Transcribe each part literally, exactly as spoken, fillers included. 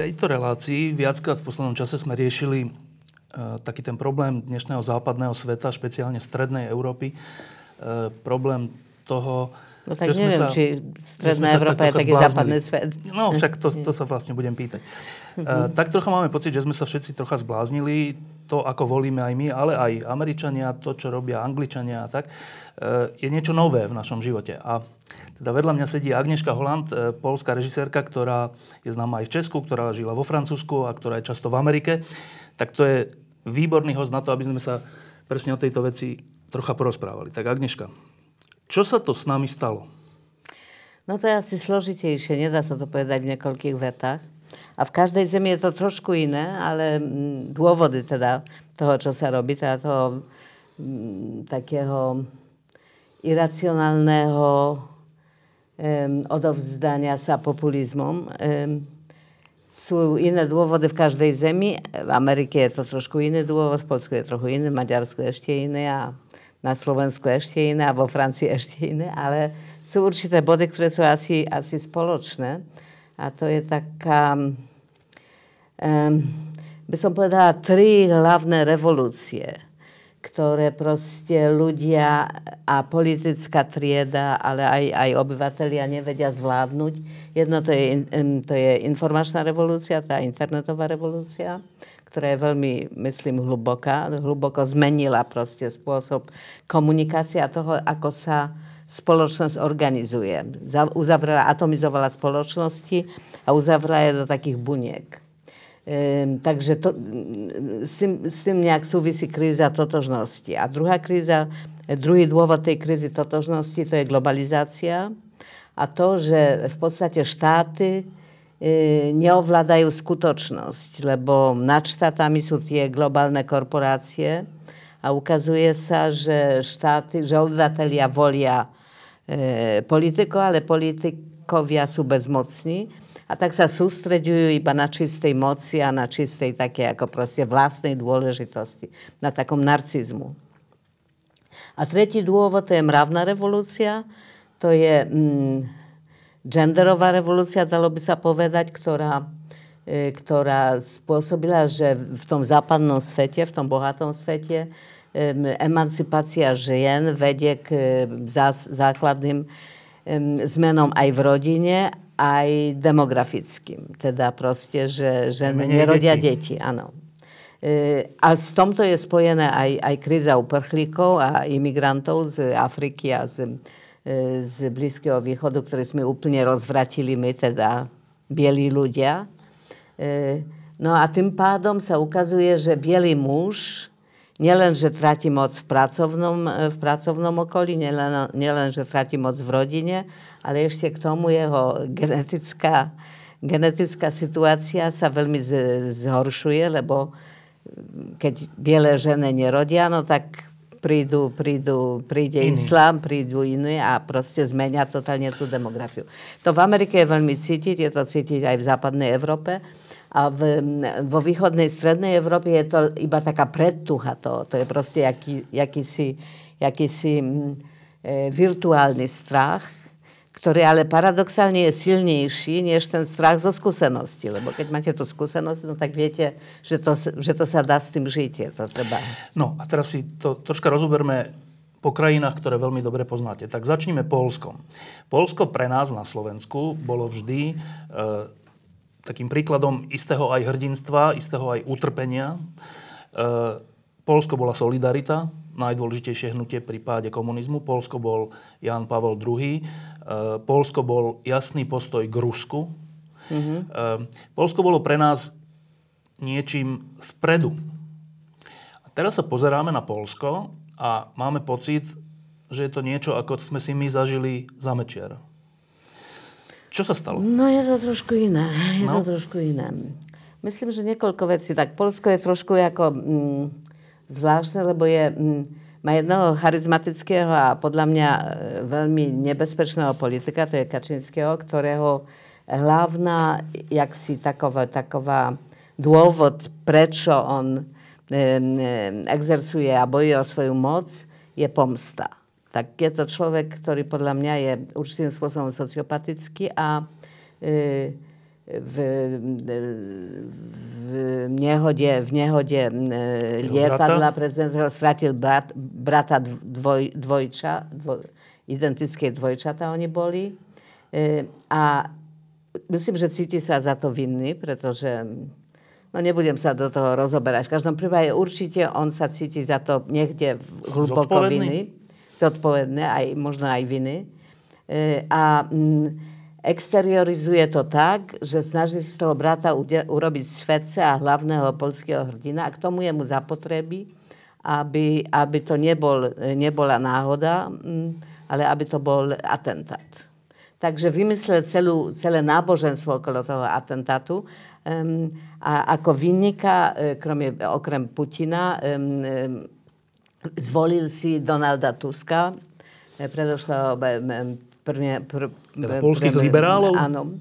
V tejto relácii viackrát v poslednom čase sme riešili e, taký ten problém dnešného západného sveta, špeciálne strednej Európy. E, problém toho... No tak že neviem, sa, či stredná Európa tak, je taký západný svet. No však to, to sa vlastne budem pýtať. E, tak trocha máme pocit, že sme sa všetci trocha zbláznili. To, ako volíme aj my, ale aj Američania, to, čo robia Angličania a tak, e, je niečo nové v našom živote. A teda vedľa mňa sedí Agnieszka Holland, poľská režisérka, ktorá je známa aj v Česku, ktorá žila vo Francúzsku a ktorá je často v Amerike. Tak to je výborný host na to, aby sme sa presne o tejto veci trocha porozprávali. Tak Agnieszka, čo sa to s nami stalo? No to je asi složitejšie, nedá sa to povedať v niekoľkých vetách. A v každej zemi je to trošku iné, ale dôvody teda toho, čo sa robí, teda toho takého iracionálneho Um, odovzdania sa populizmom. Um, sú inne dôvody v každej zemi. V Amerike je to trošku iný dôvod, v Polsku je trochu iný, v Maďarsku ešte iný a na Slovensku ešte iný a vo Francii ešte iný, ale sú určité body, ktoré sú asi, asi spoločné. A to je taká, um, by som povedala, tri hlavné revolúcie, ktoré proste ľudia a politická trieda, ale aj, aj obyvatelia nevedia zvládnuť. Jedno to je, to je informačná revolúcia, tá internetová revolúcia, ktorá je veľmi, myslím, hluboká. Hluboko zmenila proste spôsob komunikácie a toho, ako sa spoločnosť organizuje. Uzavrela, atomizovala spoločnosti a uzavrela je do takých buniek. Takže to, s, tým, s tým nejak súvisí kríza totožnosti. A druhá kríza, druhý dôvod tej krízy totožnosti, to je globalizácia a to, že v podstate štáty neovládajú skutočnosť, lebo nad štátami sú tie globálne korporácie a ukazuje sa, že štáty, že obyvatelia volia politikov, ale politikovia sú bezmocní. A tak sa sústreďujú iba na čistej moci a na čistej také ako proste vlastnej dôležitosti. Na takom narcizmu. A tretí dôvod to je mravná revolúcia. To je mm, genderová revolúcia, dalo by sa povedať, ktorá, e, ktorá spôsobila, že v tom západnom svete, v tom bohatom svete, e, emancipácia žien vedie k e, zás, základným e, zmenom aj v rodine, aj demografickým. Teda proste, že ženy nerodia deti. deti áno. E, a s tomto je spojené aj, aj kríza uprchlíkov a imigrantov z Afriky a z, e, z Blízkeho východu, ktoré sme úplne rozvratili my, teda bielí ľudia. E, no a tým pádom sa ukazuje, že bielý muž nielen, že tráti moc v pracovnom, v pracovnom okolí, nielen, nielen, že tráti moc v rodine, ale ešte k tomu jeho genetická, genetická situácia sa veľmi z, zhoršuje, lebo keď biele ženy nerodia, no tak prídu, prídu, príde iný. Islám, prídu iní a proste zmenia totálne tú demografiu. To v Amerike je veľmi cítiť, je to cítiť aj v západnej Európe. A v, vo východnej strednej Európe je to iba taká predtucha toho. To je proste jaký, jakýsi, jakýsi e, virtuálny strach, ktorý ale paradoxálne je silnejší než ten strach zo skúsenosti. Lebo keď máte tú skúsenosť, no tak viete, že to, že to sa dá s tým žiť. To treba. No a teraz si to troška rozoberme po krajinách, ktoré veľmi dobre poznáte. Tak začnime Poľskom. Poľsko pre nás na Slovensku bolo vždy... E, takým príkladom istého aj hrdinstva, istého aj utrpenia. E, Poľsko bola Solidarita, najdôležitejšie hnutie pri páde komunizmu. Poľsko bol Ján Pavol druhý. E, Poľsko bol jasný postoj k Rusku. Mm-hmm. E, Poľsko bolo pre nás niečím vpredu. A teraz sa pozeráme na Poľsko a A máme pocit, že je to niečo, ako sme si my zažili za Mečiara. Čo sa stalo? No je to trošku iné. Je no. to trošku iné. Myslím, že niekoľko vecí. Tak Poľsko je trošku ako mm, zvláštne, lebo je, mm, má jednoho charizmatického a podľa mňa veľmi nebezpečného politika, to je Kaczyńskiego, ktorého hlavná, jak si taková, taková dôvod, prečo on e, e, exercuje a bojuje o svoju moc, je pomsta. Tak je to človek, ktorý podľa mňa je určitým spôsobom sociopatický a e, v, v, nehode, v nehode e, lietadla prezidentského stratil brat, brata dvoj, dvojča, dvoj, identické dvojčata oni boli. E, a myslím, že cíti sa za to vinný, pretože no nebudem sa do toho rozoberať. V každom prípade určite on sa cíti za to niekde hlboko vinný. Zodpovedné, aj, možno aj viny. E, a m, exteriorizuje to tak, že snaží z toho brata ude- urobiť svetca a hlavného poľského hrdina a k tomu je mu zapotrebí, aby, aby to nebol, nebola náhoda, m, ale aby to bol atentát. Takže vymyslel celú, celé náboženstvo okolo toho atentátu um, a ako vinníka, kromie, okrem Putina, um, zvolil si Donalda Tuska, predošlého prvne... Pr, pr, polských pr, liberálov. Áno,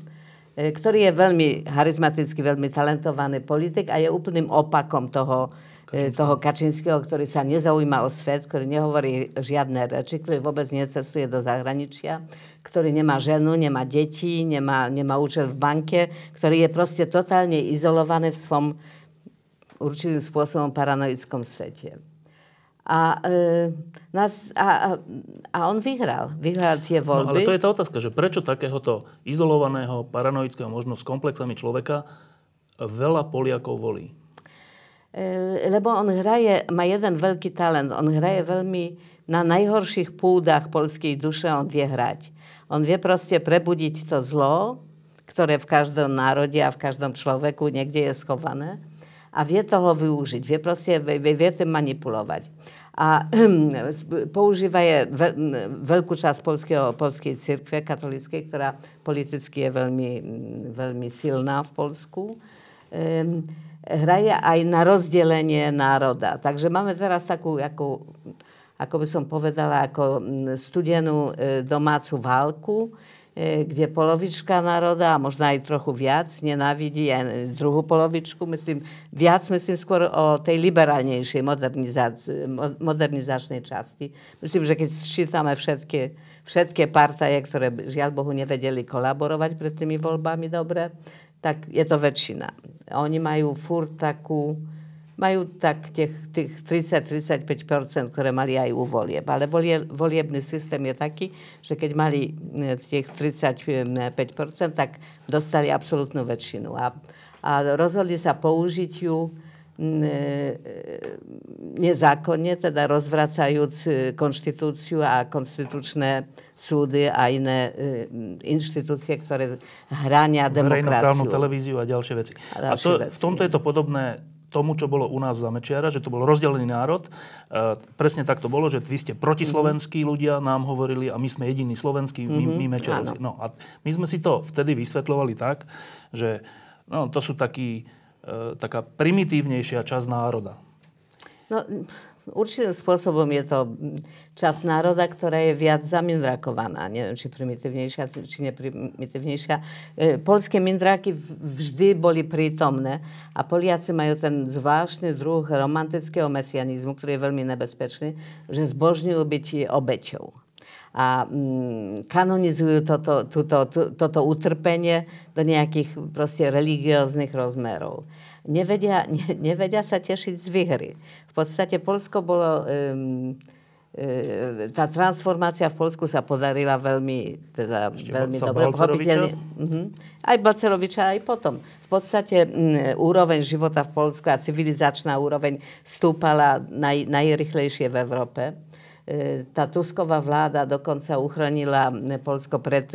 ktorý je veľmi charizmatický, veľmi talentovaný politik a je úplným opakom toho Kaczyńskiego, toho Kaczyńskiego, ktorý sa nezaujíma o svet, ktorý nehovorí žiadne reči, ktorý vôbec necestuje do zahraničia, ktorý nemá ženu, nemá deti, nemá, nemá účel v banke, ktorý je proste totálne izolovaný v svom určitým spôsobom paranoickom svete. A, e, nás, a, a on vyhral. Vyhral tie voľby. No, ale to je tá otázka, že prečo takéhoto izolovaného, paranoického, možno s komplexami človeka veľa Poliakov volí? E, lebo on hraje, má jeden veľký talent. On hraje veľmi na najhorších púdach poľskej duše. On vie hrať. On vie proste prebudiť to zlo, ktoré v každom národe a v každom človeku niekde je schované. A vie toho využiť, vie proste, vie, vie tým manipulovať. A používa je veľ, veľkú časť polského, polskej cirkve katolíckej, ktorá politicky je veľmi, veľmi silná v Polsku. Ehm, hraje aj na rozdelenie národa. Takže máme teraz takú, ako, ako by som povedala, ako studenú domácu válku, kde polovička národa, a možno aj trochu viac, nenávidí aj druhú polovičku. Myslím, viac myslím skôr o tej liberálnejšej moderniza- modernizačnej časti. Myslím, že keď sčítame všetky, všetky partaje, ktoré žiaľ Bohu nevedeli kolaborovať pred tými voľbami dobre, tak je to väčšina. Oni majú furt takú... Majú tak tých, tých tridsať až tridsaťpäť percent, ktoré mali aj u volieb. Ale volie, voliebný systém je taký, že keď mali tých tridsaťpäť percent, tak dostali absolútnu väčšinu. A, a rozhodli sa použiť ju ne, nezákonne, teda rozvracajúc konštitúciu a konštitučné súdy a iné inštitúcie, ktoré hránia demokraciu. Verejnoprávnu televíziu a ďalšie veci. A, ďalšie a to, veci. V tomto je to podobné tomu, čo bolo u nás za Mečiara, že to bol rozdelený národ. E, presne tak to bolo, že vy ste protislovenskí mm-hmm. ľudia, nám hovorili a my sme jediní slovenskí, mm-hmm. my, my Mečiarovci. No a my sme si to vtedy vysvetľovali tak, že no, to sú taký, e, taká primitívnejšia časť národa. No určitým spôsobom je to časť národa, ktorá je viac zamindrakovaná. Neviem, či primitívnejšia, či neprimitívnejšia. Poľské mindráky vždy boli prítomné a Poliaci majú ten zvláštny druh romantického mesianizmu, ktorý je veľmi nebezpečný, že zbožňujú byť obeťou. A mm, kanonizujú toto, tuto, tuto, toto utrpenie do nejakých proste religióznych rozmerov. Nevedia, ne, nevedia sa tešiť z výhry. V podstate Poľsko bolo... Um, um, tá transformácia v Poľsku sa podarila veľmi, teda, veľmi dobre. Pochopiteľne. Uh-huh. Aj Balceroviča, aj potom. V podstate um, úroveň života v Poľsku a civilizačná úroveň stúpala naj, najrychlejšie v Európe. ta Tuskowa vláda dokonca uchránila Polsko pred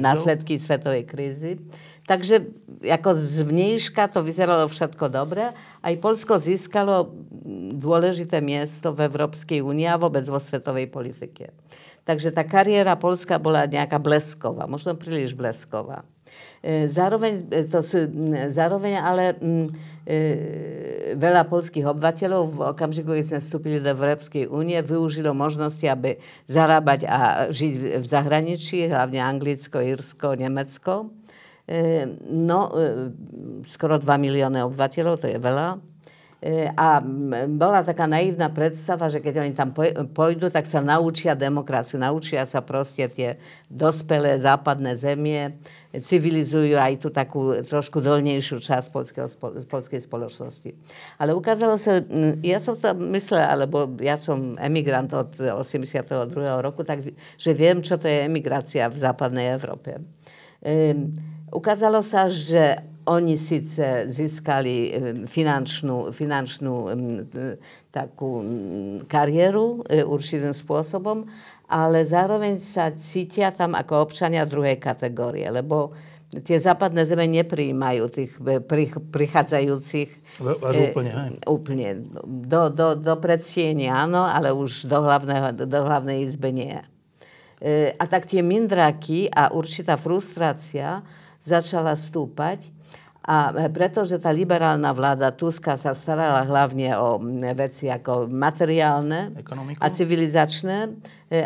následky svetovej krízy. Takže ako zvnejška to vyzeralo všetko dobre. Aj Polsko získalo dôležité miesto v Európskej únii a vôbec vo svetovej politike. Takže tá kariéra Polska bola nejaká blesková, možno príliš blesková. Zároveň, to, zároveň ale m, e, veľa polských obyvateľov v okamžiku, keď sme vstúpili do Európskej únie, využilo možnosti, aby zarábať a žiť v zahraničí, hlavne Anglicko, Írsko, Nemecko. E, no, e, skoro dva milióny obyvateľov, to je veľa. A bola taká naivná predstava, že keď oni tam pôjdu, tak sa naučia demokraciu, naučia sa proste tie dospelé západné zemie, civilizujú aj tú takú trošku dolnejšiu časť polského, polskej spoločnosti. Ale ukázalo sa, ja som to myslela, alebo ja som emigrant od osemdesiateho druhého roku, takže viem, čo to je emigrácia v západnej Európe. Ukázalo sa, že oni síce získali finančnú, finančnú takú kariéru určitým spôsobom, ale zároveň sa cítia tam ako občania druhej kategórie, lebo tie západné zeme neprijímajú tých prichádzajúcich až úplne, e, úplne. Do, do, do predstienia áno, ale už do, hlavného, do hlavnej izby nie. E, a tak tie mindráky a určitá frustrácia začala stúpať a pretože tá liberálna vláda Tuska sa starala hlavne o veci ako materiálne ekonomiku a civilizačné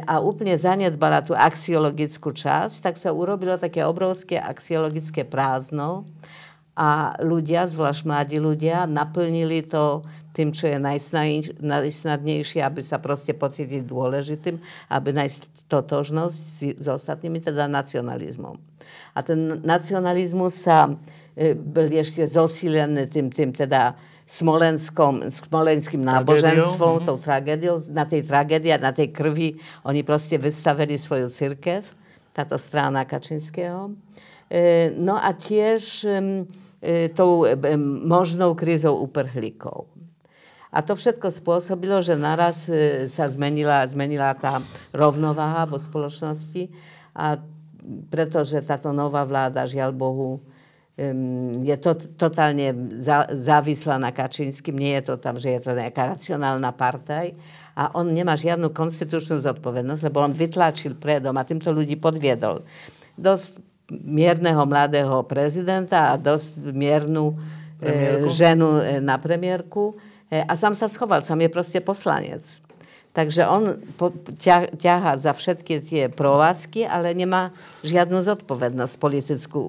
a úplne zanedbala tú axiologickú časť, tak sa urobilo také obrovské axiologické prázdno a ľudia, zvlášť mladí ľudia, naplnili to tým, čo je najsnadnejšie, aby sa proste pocítiť dôležitým, aby nájsť totožnosť s ostatnými, teda nacionalizmom. A ten nacionalizmus sa e, bol ešte zosilený tým, tým teda smolenskom, smolenským náboženstvom, tragédiou. tou tragédiou, na tej tragédii a na tej krvi oni proste vystavili svoju cirkev, táto strana Kačinského. E, no a tiež e, tou e, možnou krízou uprchlíkov. A to všetko spôsobilo, že naraz sa zmenila, zmenila tá rovnováha vo spoločnosti a pretože táto nová vláda, žiaľ Bohu, je to, totálne závislá na Kačínskym. Nie je to tam, že je to nejaká racionálna partaj a on nemá žiadnu konstitučnú zodpovednosť, lebo on vytlačil predom a týmto ľudí podviedol. Dosť mierneho mladého prezidenta a dosť miernu premiérku. ženu na premiérku. A sám sa schoval, sám je proste poslanec. Takže on po, ťa, ťahá za všetky tie provázky, ale nemá žiadnu zodpovednosť politickú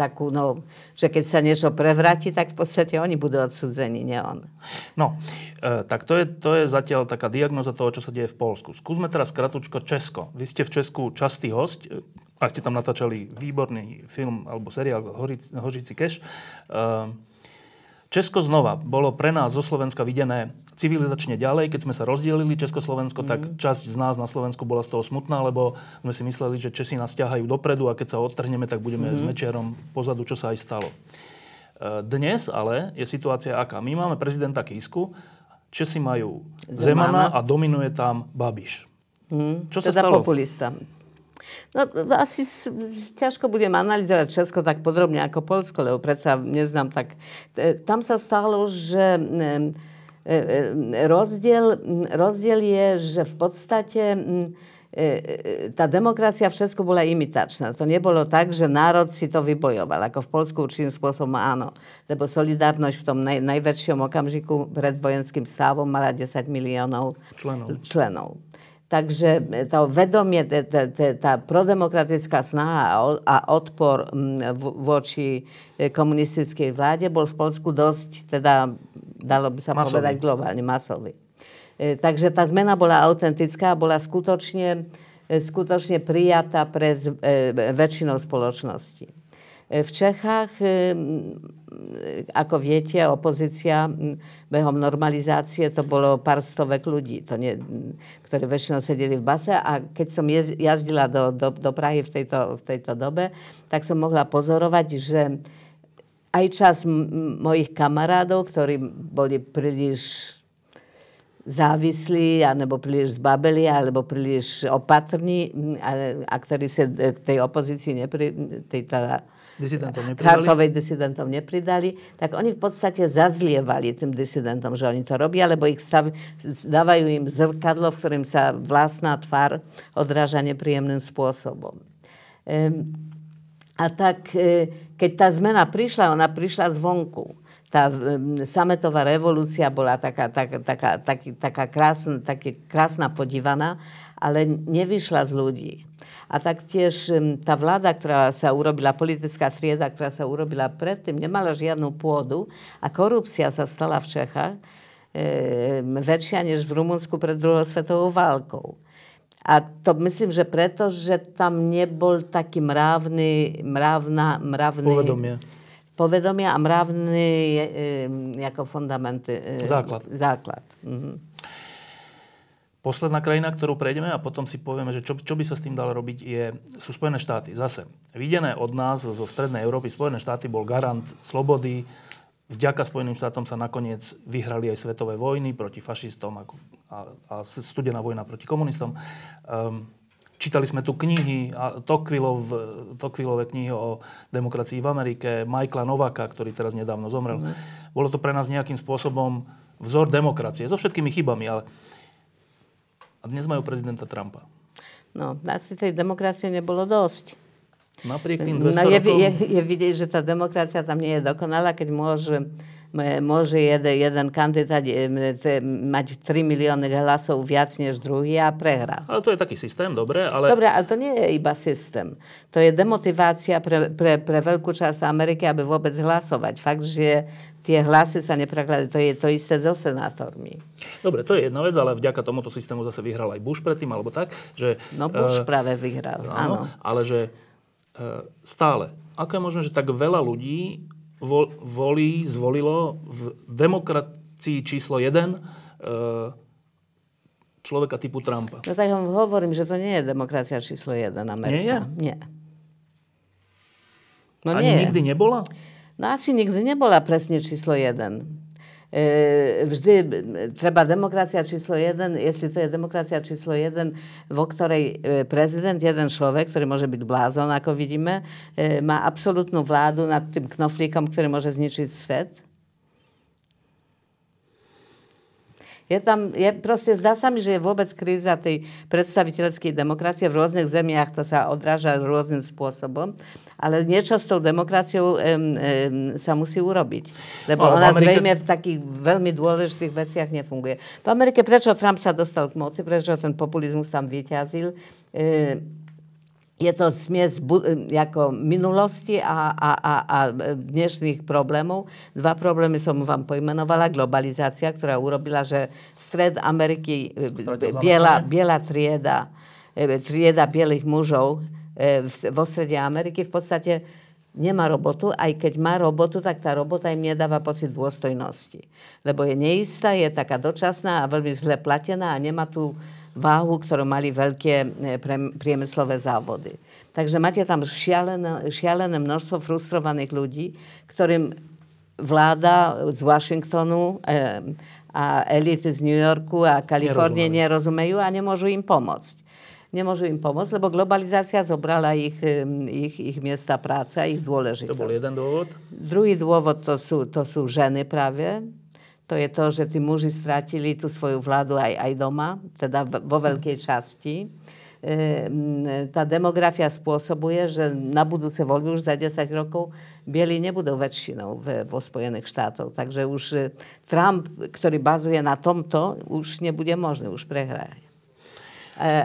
takú, no, že keď sa niečo prevráti, tak v podstate oni budú odsudzení, nie on. No, e, tak to je, to je zatiaľ taká diagnoza toho, čo sa deje v Polsku. Skúsme teraz kratučko Česko. Vy ste v Česku častý hosť a ste tam natáčali výborný film alebo seriál Hořící keš. E, Česko znova bolo pre nás zo Slovenska videné civilizačne ďalej. Keď sme sa rozdielili Československo, mm. tak časť z nás na Slovensku bola z toho smutná, lebo sme si mysleli, že Česi nás ťahajú dopredu a keď sa odtrhneme, tak budeme mm. s Mečiarom pozadu, čo sa aj stalo. Dnes ale je situácia aká. My máme prezidenta Kisku, Česi majú Zemana, Zemana a dominuje tam Babiš. Mm. Čo sa teda stalo? Populista. No asi ťažko budem analyzovať Česko tak podrobne ako Polsko, lebo predsa neznám tak. Tam sa stalo, že rozdiel, rozdiel je, že v podstate tá demokracia v Česku bola imitačná. To nebolo tak, že národ si to vybojoval. Ako v Polsku určitým spôsobom áno. Lebo Solidarność v tom naj, najväčšom okamžiku pred vojenským stavom mala desať miliónov členov. členov. Takže to vedomie, tá prodemokratická snaha a odpor voči komunistickej vláde bol v Polsku dosť, teda dalo by sa masový. povedať globálne, masový. Takže tá zmena bola autentická a bola skutočne, skutočne prijatá pre väčšinou spoločnosti. V Čechách, ako viete, opozícia behom normalizácie to bolo pár stovek ľudí, to nie, ktorí väčšinou sedeli v base. A keď som jazdila do, do, do Prahy v tejto, v tejto dobe, tak som mohla pozorovať, že aj čas mojich kamarádov, ktorí boli príliš závislí, alebo príliš zbabeli, alebo príliš opatrní, a, a ktorí sa k tej opozícii nepri, tej tá, disidentov nepridali. Chartovej disidentov nepridali, tak oni v podstate zazlievali tým disidentom, že oni to robia, lebo ich stav, dávajú im zrkadlo, v ktorým sa vlastná tvár odráža nepríjemným spôsobom. Ehm, a tak, e, keď tá zmena prišla, ona prišla zvonku. Tá sametová revolúcia bola taká, taká, taká, taký, taká krásna, taký krásna podívaná, ale nevyšla z ľudí. A tak tiež tá vláda, ktorá sa urobila, politická trieda, ktorá sa urobila predtým, nemala žiadnu pôdu a korupcia sa stala v Čechách e, väčšia než v Rumunsku pred druhou svetovou válkou. A to myslím, že preto, že tam nebol taký mravný, mravná, mravný... Povedomie. Povedomia a mravný e, jako fundamenty. E, základ. základ. Mhm. Posledná krajina, ktorú prejdeme a potom si povieme, že čo, čo by sa s tým dalo robiť, je, sú Spojené štáty. Zase, videné od nás zo strednej Európy, Spojené štáty bol garant slobody. Vďaka Spojeným štátom sa nakoniec vyhrali aj svetové vojny proti fašistom a, a studená vojna proti komunistom. Um, Čítali sme tu knihy, Tocquevillov, Tocquevillove knihy o demokracii v Amerike, Michaela Novaka, ktorý teraz nedávno zomrel. Mm. Bolo to pre nás nejakým spôsobom vzor demokracie, so všetkými chybami, ale a dnes majú prezidenta Trumpa. No, asi tej demokracie nebolo dosť. Napriek tým dvesto no, je, rokov... je, je vidieť, že tá demokracia tam nie je dokonalá, keď môže... môže jeden, jeden kandidát mať tri milióny hlasov viac než druhý a prehrá. Ale to je taký systém, dobre, ale... Dobre, ale to nie je iba systém. To je demotivácia pre, pre, pre veľkú časť Ameriky, aby vôbec hlasovať. Fakt, že tie hlasy sa neprekladajú. To je to isté so senátormi. Dobre, to je jedna vec, ale vďaka tomuto systému zase vyhral aj Bush predtým, alebo tak, že... No Bush e... práve vyhral, áno. áno. Ale že e, stále, ako je možné, že tak veľa ľudí volí, zvolilo v demokracii číslo jeden človeka typu Trumpa. No tak vám hovorím, že to nie je demokracia číslo jeden Amerika. Nie je? Nie. No Ani nie nikdy je. nebola? No asi nikdy nebola presne číslo jeden. Vždy treba demokracia číslo jeden, jestli to je demokracia číslo jeden, vo ktorej prezident, jeden človek, ktorý môže byť blázon, ako vidíme, má absolútnu vládu nad tým knoflíkom, ktorý môže zničiť svet. Je tam, je, proste zdá sa mi, že je vôbec kríza tej predstaviteľskej demokracie. V rôznych zemiach to sa odráža rôznym spôsobom, ale niečo s tou demokraciou um, um, sa musí urobiť. Lebo ale ona v Amerike... zrejme v takých veľmi dôležitých veciach nefunguje. V Amerike prečo Trump sa dostal k moci, prečo ten populizmus tam vyťazil? E, Je to smies jako minulosti a, a, a, a dnešných problémov. Dva problémy som vám pojmenovala. Globalizácia, ktorá urobila, že stred Ameriky, biela, biela trieda, trieda bielých mužov vo strede Ameriky v podstate nemá robotu. Aj keď má robotu, tak tá robota im nedáva pocit dôstojnosti. Lebo je neistá, je taká dočasná a veľmi zle platená a nemá tu váhu, ktorú mali veľké priemyslové závody. Takže máte tam šialené, šialené množstvo frustrovaných ľudí, ktorým vláda z Washingtonu a elity z New Yorku a Kalifornie nerozumejú a nemôžu im pomôcť. Nemôžu im pomôcť, lebo globalizácia zobrala ich, ich, ich miesta práce a ich dôležitosť. To bol jeden dôvod? Druhý dôvod to sú, to sú ženy práve. To je to, že tí muži strátili tú svoju vládu aj, aj doma, teda vo veľkej časti. E, tá demografia spôsobuje, že na budúce voľby už za desať rokov bieli nebudú väčšinou v, vo Spojených štátoch. Takže už Trump, ktorý bazuje na tomto, už nebude možný, už prehrá. E,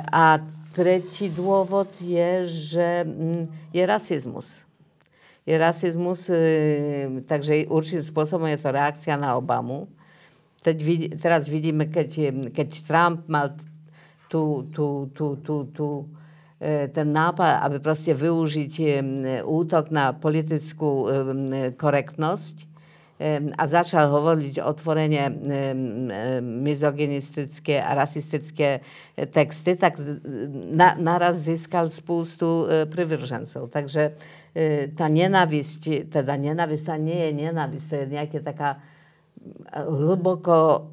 a tretí dôvod je, že je rasizmus. Je rasizmus, takže určitým spôsobom je to reakcia na Obamu. Teď vid, teraz vidíme, keď, keď Trump mal tú, tú, tú, tú, tú, ten nápad, aby proste využiť útok na politickú korektnosť a začal hovoriť otvorene mizogynistické a rasistické texty, tak na, naraz získal spústu privržencov. Takže tá nenávisť, teda nenávisť, to nie je nenávisť, to je nejaká taká hlboko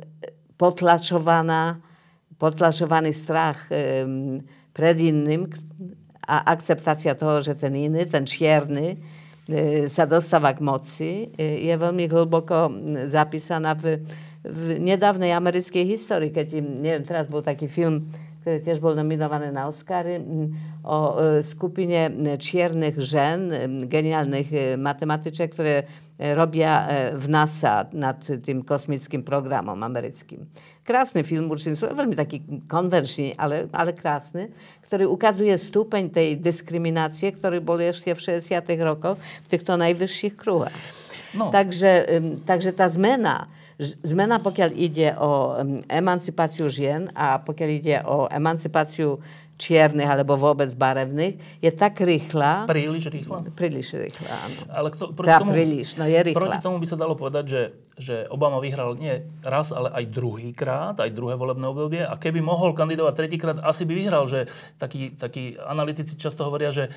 potlačovaná, potlačovaný strach um, pred iným a akceptácia toho, že ten iný, ten čierny, sa dostáva k moci, je veľmi hlboko zapísaná v, v nedávnej americkej histórii, keď, neviem, teraz bol taký film, ktorý tiež bol nominovaný na Oscary, o skupine čiernych žen, geniálnych matematiček, ktoré robia v NASA nad tým kosmickým programom americkým. Krásny film, určite, veľmi taký konvenčný, ale, ale krásny, ktorý ukazuje stupeň tej diskriminácie, ktorý bol ešte v šesťdesiatych rokoch v týchto najvyšších kruhách. No. Takže, takže tá zmena, zmena, pokiaľ ide o emancipáciu žien a pokiaľ ide o emancipáciu čiernych alebo vôbec barevných, je tak rýchla. Príliš rýchla? Príliš rýchla, áno. Ale kto, proti, tomu, príliš, no je rýchla. Proti tomu by sa dalo povedať, že, že Obama vyhral nie raz, ale aj druhýkrát, aj druhé volebné obdobie. A keby mohol kandidovať tretíkrát, asi by vyhral, že takí, takí analytici často hovoria, že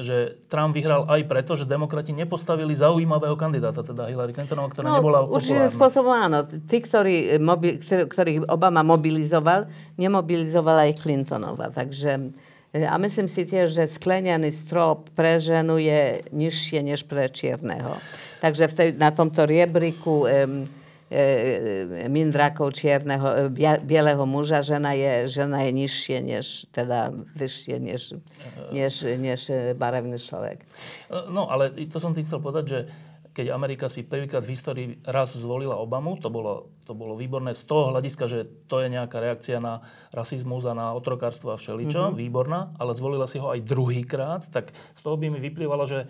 že Trump vyhral aj preto, že demokrati nepostavili zaujímavého kandidáta, teda Hillary Clintonova, ktorá no, nebola populárna. Určitým spôsobom áno. Tí, ktorí, ktorých Obama mobilizoval, nemobilizovala aj Clintonova. Takže, a myslím si tiež, že sklenianý strop pre ženu je nižšie než pre čierneho. Takže v tej, na tomto riebriku um, mindrákov čierneho, bieleho muža, žena je, žena je nižšie, než, teda vyššie, než, než, než barevný človek. No, ale to som ti chcel povedať, že keď Amerika si prvýkrát v histórii raz zvolila Obamu, to bolo, to bolo výborné z toho hľadiska, že to je nejaká reakcia na rasizmus a na otrokárstvo a všeličo, mm-hmm. výborná, ale zvolila si ho aj druhýkrát, tak z toho by mi vyplývalo, že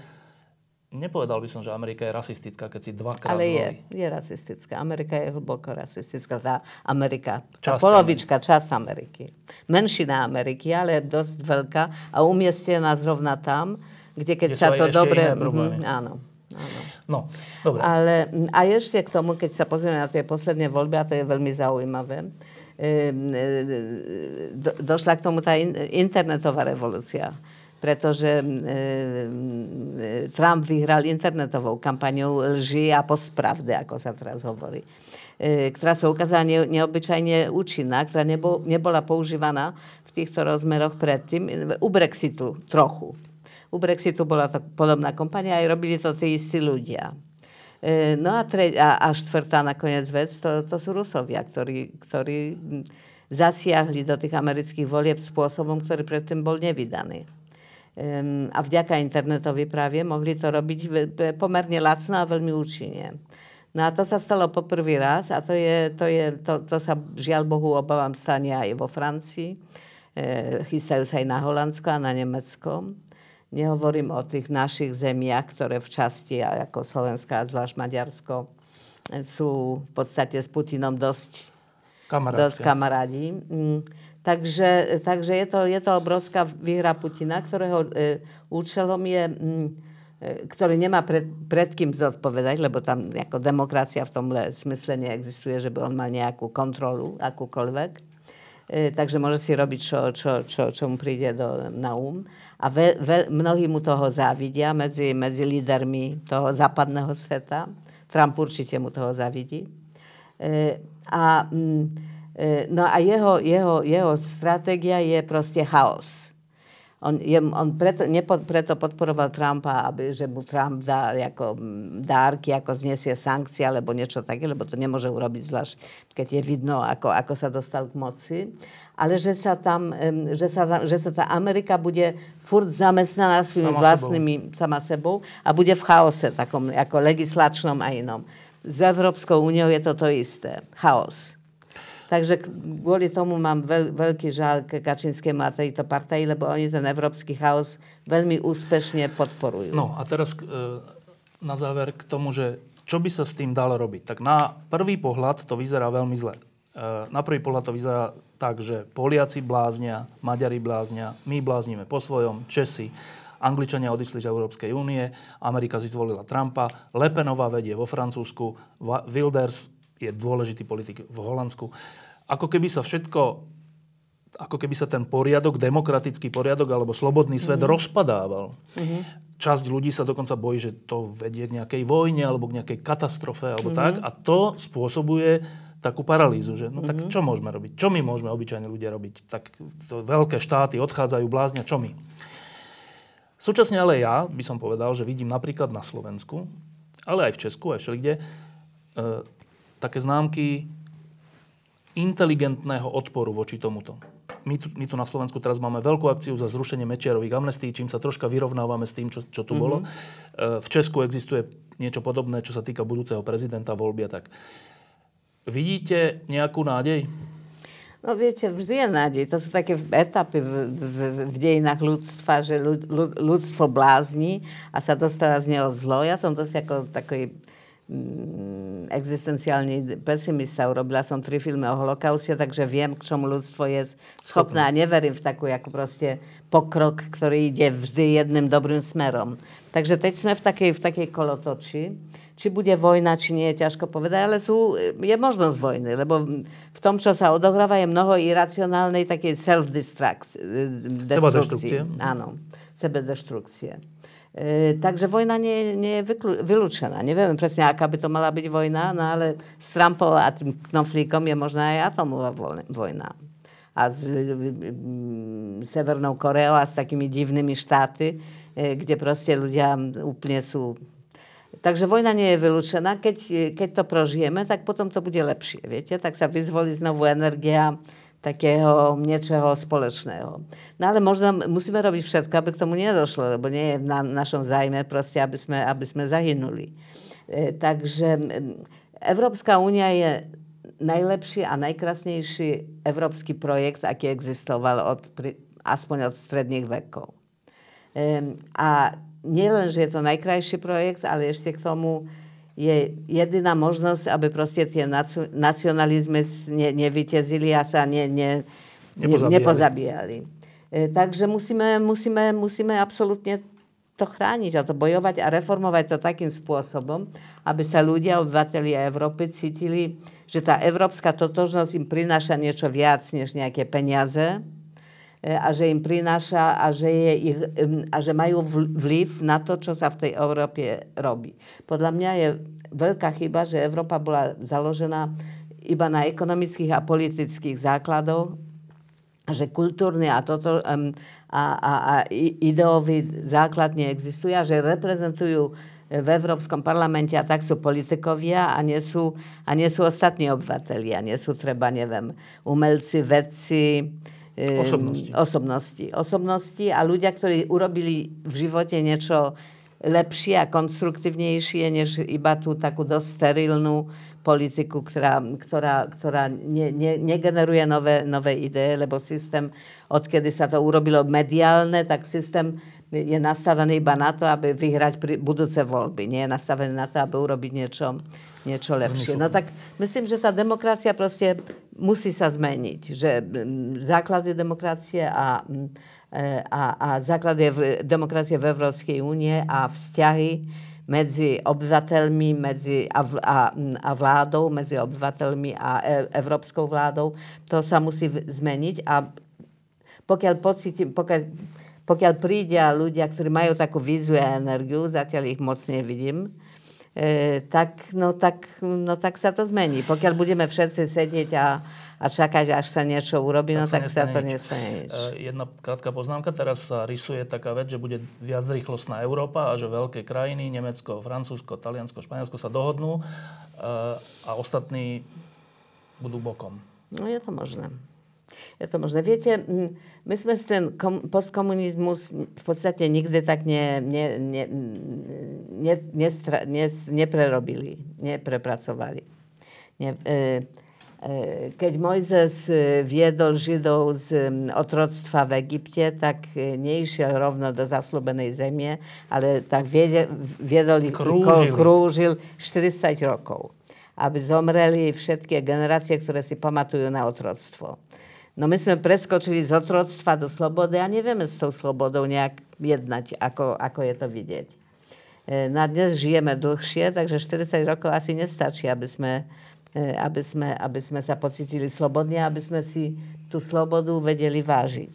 nepovedal by som, že Amerika je rasistická, keď si dvakrát zvolí. Ale je, je rasistická. Amerika je hlboko rasistická. Tá Amerika, tá časť polovička, Ameriky. Časť Ameriky. Menšina Ameriky, ale dosť veľká a umiestnená zrovna tam, kde keď kde sa to dobre... Mm, áno, áno. No, dobre. Ale, a ešte k tomu, keď sa pozrieme na tie posledné voľby, a to je veľmi zaujímavé, do, došla k tomu tá in, internetová revolúcia. Pretože e, Trump vyhral internetovou kampaniou lži a postpravdy, ako sa teraz hovorí, e, ktorá sa ukázala ne, neobyčajne účinná, ktorá nebo, nebola používaná v týchto rozmeroch predtým, u Brexitu trochu. U Brexitu bola to podobná kampania a robili to tí istí ľudia. E, no a, tre, a, a štvrtá nakoniec vec, to, to sú Rusovia, ktorí... ktorí zasiahli do tých amerických volieb spôsobom, ktorý predtým bol nevydaný. Um, a vďaka internetovi práve mohli to robiť v, v, pomerne lacno a veľmi účinne. No a to sa stalo po prvý raz a to, je, to, je, to, to sa žiaľ Bohu obávam stane aj vo Francii. E, chystajú sa aj na Holandsko a na Nemecko. Nehovorím o tých našich zemiach, ktoré v časti, ako Slovenská a zvlášť Maďarsko, sú v podstate s Putinom dosť dosť kamarádi. Mm, takže takže je, to, je to obrovská výhra Putina, ktorého e, účelom je, m, e, ktorý nemá pred, pred kým zodpovedať, lebo tam ako demokracia v tomhle smysle neexistuje, že by on mal nejakú kontrolu, akúkoľvek. E, takže môže si robiť, čo, čo, čo, čo mu príde do, na úm. A ve, ve, mnohí mu toho závidia medzi, medzi lídermi toho západného sveta. Trump určite mu toho závidí. E, A, no a jeho, jeho, jeho stratégia je proste chaos. On, je, on preto, nepo, preto podporoval Trumpa, aby, že mu Trump dá ako dárky, ako zniesie sankcie alebo niečo také, lebo to nemôže urobiť, zvlášť keď je vidno, ako, ako sa dostal k moci. Ale že sa, tam, že, sa, že sa tá Amerika bude furt zamestnaná svojimi sama vlastnými sebou. sama sebou a bude v chaose, takom ako legislačnom a inom. S Európskou úniou je to to isté. Chaos. Takže kvôli tomu mám veľ, veľký žal k Kaczyńskiemu a tejto partii, lebo oni ten európsky chaos veľmi úspešne podporujú. No a teraz e, na záver k tomu, že čo by sa s tým dalo robiť. Tak na prvý pohľad to vyzerá veľmi zle. E, na prvý pohľad to vyzerá tak, že Poliaci bláznia, Maďari bláznia, my bláznime po svojom, Česi. Angličania odišli z Európskej únie, Amerika si zvolila Trumpa, Le Penová vedie vo Francúzsku, Wilders je dôležitý politik v Holandsku. Ako keby sa všetko, ako keby sa ten poriadok, demokratický poriadok alebo slobodný svet mm-hmm. rozpadával. Mm-hmm. Časť ľudí sa dokonca bojí, že to vedie k nejakej vojne alebo k nejakej katastrofe alebo mm-hmm. tak. A to spôsobuje takú paralýzu, že no tak čo môžeme robiť? Čo my môžeme obyčajne ľudia robiť? Tak to veľké štáty odchádzajú bláznia, čo my? Súčasne ale ja by som povedal, že vidím napríklad na Slovensku, ale aj v Česku, aj všelikde, e, také známky inteligentného odporu voči tomuto. My tu, my tu na Slovensku teraz máme veľkú akciu za zrušenie Mečiarových amnestií, čím sa troška vyrovnávame s tým, čo, čo tu mm-hmm. bolo. E, v Česku existuje niečo podobné, čo sa týka budúceho prezidenta, voľby a tak. Vidíte nejakú nádej? No viete, vždy je nádej. To sú také etapy v, v, v dejinách ľudstva, že ľud, ľudstvo blázni a sa dostáva z neho zlo. Ja som dosť ako taký mm, existenciálny pesimista. Urobila som tri filmy o holokauste, takže viem, k čomu ľudstvo je schopné a neverím v takú ako proste pokrok, ktorý ide vždy jedným dobrým smerom. Takže teď sme v takej, v takej kolotoči. Či bude vojna, či nie, je ťažko povedať, ale sú, je možnosť vojny, lebo v tom, čo sa odohráva, je mnoho iracionálnej takej self-destrukcie. Áno, sebedeštrukcie. E, takže vojna nie, nie je vyklu, vylúčená. Neviem presne, aká by to mala byť vojna, no ale s Trumpom a tým knoflíkom je možná aj atomová vojna. A s Severnou Koreou a s takými divnými štáty, e, kde proste ľudia úplne sú... Takže vojna nie je vylúčená. Keď, keď to prožijeme, tak potom to bude lepšie, viete? Tak sa vyzvolí znovu energia takého niečoho spoločného. No ale možno musíme robiť všetko, aby k tomu nedošlo, lebo nie je v na, našom zájme proste, aby sme, aby sme zahynuli. E, takže Európska únia je najlepší a najkrásnejší európsky projekt, aký existoval od, aspoň od stredných vekov. E, a nie len, že je to najkrajší projekt, ale ešte k tomu je jediná možnosť, aby proste tie nacionalizmy ne, nevytiezili a sa ne, ne, nepozabíjali. nepozabíjali. E, takže musíme, musíme, musíme absolútne to chrániť a to bojovať a reformovať to takým spôsobom, aby sa ľudia, obyvatelia Európy cítili, že tá európska totožnosť im prináša niečo viac než nejaké peniaze, a že im prináša a že, je ich, a že majú vliv na to, čo sa v tej Európe robí. Podľa mňa je veľká chyba, že Európa bola založená iba na ekonomických a politických základoch, že kultúrny a, toto, a, a, a ideový základ neexistuje a že reprezentujú v Európskom parlamente a tak sú politikovia a nie sú, a nie sú ostatní obyvatelia, nie sú treba, neviem, umelci, vedci, Osobnosti. osobnosti. Osobnosti a ľudia, ktorí urobili v živote niečo lepšie a konstruktívnejšie, než iba tú takú dosť sterilnú politiku, ktorá, ktorá, ktorá ne, ne, negeneruje nové, nové ideje, lebo systém, odkedy sa to urobilo mediálne, tak systém je nastavený iba na to, aby vyhrať pri budúce voľby. Nie je nastavený na to, aby urobiť niečo, niečo lepšie. No tak myslím, že tá demokracia proste musí sa zmeniť. Že základy demokracie a... A, a základy demokracie v Európskej únie a vzťahy medzi obyvateľmi medzi a, a, a vládou, medzi obyvateľmi a európskou vládou, to sa musí zmeniť a pokiaľ pocítim, pokiaľ, pokiaľ príde ľudia, ktorí majú takú víziu a energiu, zatiaľ ich moc nevidím, E, tak, no, tak, no tak sa to zmení. Pokiaľ budeme všetci sedieť a, a čakať, až sa niečo urobí, tak no tak sa to nestane nič. E, jedna krátka poznámka. Teraz sa rysuje taká vec, že bude viac rýchlostná Európa a že veľké krajiny, Nemecko, Francúzsko, Taliansko, Španielsko sa dohodnú e, a ostatní budú bokom. No je to možné. Je to možné. Viete, my sme ten kom- postkomunizmus v podstate nikdy tak ne, ne, ne, ne, nestra- ne, neprerobili, neprepracovali. Ne, e, e, keď Mojzes viedol Židov z otroctva v Egypte, tak neišiel rovno do zasľúbenej zemie, ale tak viedel, viedol ich, krúžil. krúžil štyridsať rokov, aby zomreli všetky generácie, ktoré si pamatujú na otroctvo. No my sme preskočili z otroctva do slobody a nevieme s tou slobodou nejak jednať, ako, ako je to vidieť. Na dnes žijeme dlhšie, takže štyridsať rokov asi nestačí, aby sme, aby sme, aby sme sa pocítili slobodne, aby sme si tú slobodu vedeli vážiť.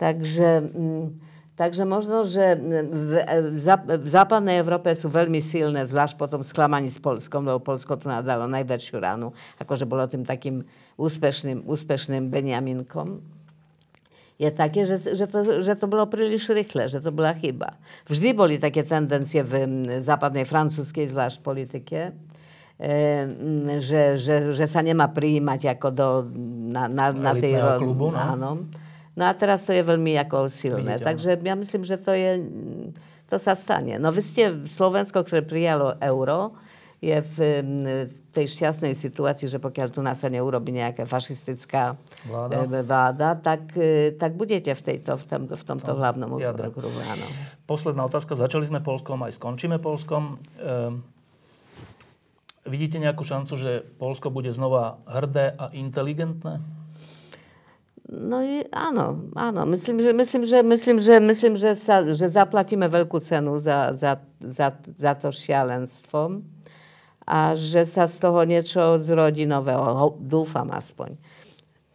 Takže, Takže možno, že v, v západnej Európe sú veľmi silné, zvlášť potom sklamaní s Polskom, lebo Polsko to nadalo najväčšiu ránu, akože bolo tým takým úspešným, úspešným Beniaminkom. Je také, že, že, to, že to bolo príliš rýchle, že to bola chyba. Vždy boli také tendencie v západnej francúzskej zvlášť politike, že, že, že sa nemá prijímať ako do, na, na, na tej klubu, no? Áno. No a teraz to je veľmi ako silné. Vidíte. Takže ja myslím, že to je, to sa stane. No vy ste Slovensko, ktoré prijalo euro, je v tej šťastnej situácii, že pokiaľ tu nás sa neurobi nejaká fašistická vláda, vláda tak, tak budete v, tejto, v, tom, v tomto Tom, hlavnom okruhu. Posledná otázka. Začali sme Poľskom, aj skončíme Poľskom. Ehm, vidíte nejakú šancu, že Poľsko bude znova hrdé a inteligentné? No i áno, áno. Myslím, že, myslím, že, myslím, že, myslím, že, sa, že zaplatíme veľkú cenu za, za, za, za to šialenstvo a že sa z toho niečo zrodí nového. Dúfam aspoň.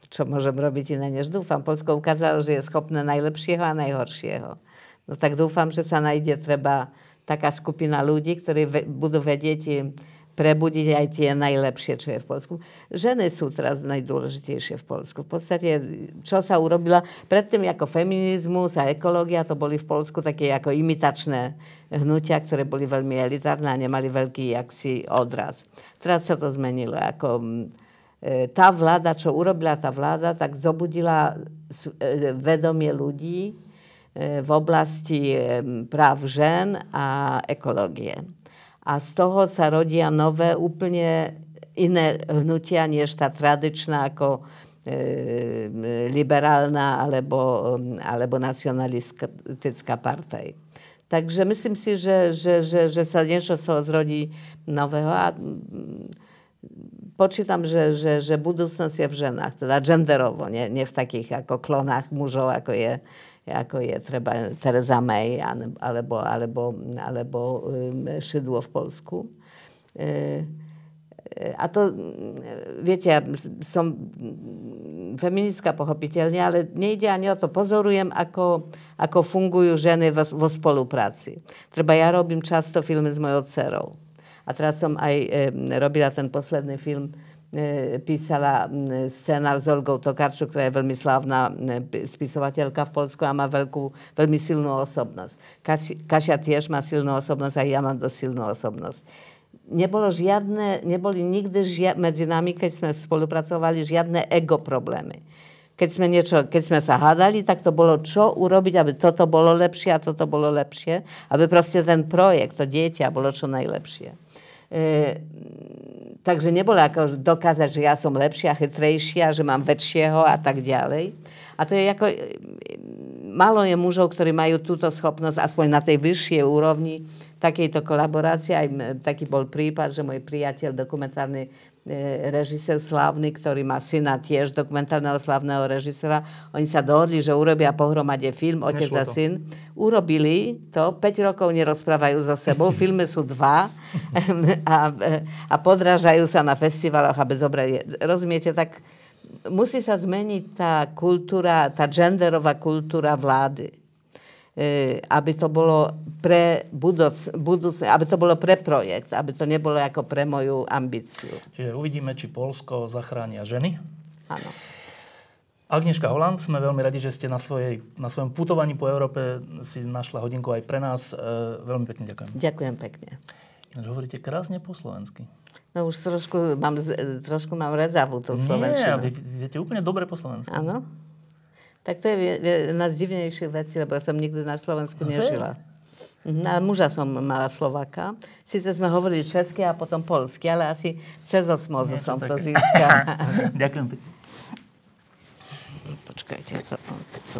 Čo môžem robiť iné, než dúfam. Polsko ukázalo, že je schopné najlepšieho a najhoršieho. No tak dúfam, že sa nájde treba taká skupina ľudí, ktorí ve, budú vedieť prebudiť aj tie najlepšie, čo je v Polsku. Ženy sú teraz najdôležitejšie v Polsku. V podstate, čo sa urobila predtým ako feminizmus a ekológia, to boli v Polsku také ako imitačné hnutia, ktoré boli veľmi elitárne a nemali veľký jaksi odraz. Teraz sa to zmenilo. Ako tá vláda, čo urobila tá vláda, tak zobudila vedomie ľudí v oblasti práv žen a ekológie. A z toho sa rodia nové, úplne iné hnutia, než tá tradičná, ako e, liberálna alebo, alebo nacionalistická partaj. Takže myslím si, že, že, že, že sa niečo z toho zrodí nového. A počítam, že, že, že budúcnosť je v ženách, teda genderovo, nie, nie v takých ako klonách mužov, ako je ako je treba Teresa May alebo, alebo, alebo Szydło v Polsku. A to, viete, ja som feministka pochopiteľne, ale nejde ani o to. Pozorujem, ako, ako fungujú ženy vo, vo spolupráci. Treba, ja robím často filmy s mojou dcerou. A teraz som aj robila ten posledný film, písala scenár s Olgou Tokarczuk, ktorá je veľmi slávna spisovateľka v Polsku a má veľkú, veľmi silnú osobnosť. Kasia, Kasia tiež má silnú osobnosť a ja mám dosť silnú osobnosť. Nebolo žiadne, neboli nikdy žia, medzi nami, keď sme spolupracovali, žiadne ego problémy. Keď sme, niečo, keď sme sa hádali, tak to bolo čo urobiť, aby toto bolo lepšie a toto bolo lepšie, aby proste ten projekt, to dieťa bolo čo najlepšie. E, takže nebolo ako dokázať, že ja som lepšia, chytrejšia, že mám väčšieho a tak ďalej. A to je ako, málo je mužov, ktorí majú túto schopnosť, aspoň na tej vyššej úrovni, takejto kolaborácie. Aj taký bol prípad, že môj priateľ, dokumentárny e, režisér slávny, ktorý má syna tiež dokumentárneho slávneho režisera, oni sa dohodli, že urobia pohromade film, otec a syn. Urobili to, päť rokov nerozprávajú so sebou, filmy sú dva a, a podrážajú sa na festivaloch, aby zobrali. Rozumiete, tak musí sa zmeniť tá kultúra, tá genderová kultúra vlády. E, aby to bolo pre budúc, budúc, aby to bolo pre projekt, aby to nebolo ako pre moju ambíciu. Čiže uvidíme, či Poľsko zachránia ženy. Áno. Agnieszka Holland, sme veľmi radi, že ste na, svojej, na svojom putovaní po Európe si našla hodinku aj pre nás. E, veľmi pekne ďakujem. Ďakujem pekne. Ináč hovoríte krásne po slovensky. No už trošku mám, trošku mám rezavu tou slovenčinou. Nie, vy viete úplne dobre po slovensky. Áno. Tak to je jedna z divnejších vecí, lebo ja som nikdy na Slovensku nežila. A muža som mala Slováka. Sice sme hovorili česky a potom polsky, ale asi cez osmozu nie, som to, to získala. Ďakujem. Počkajte, to to...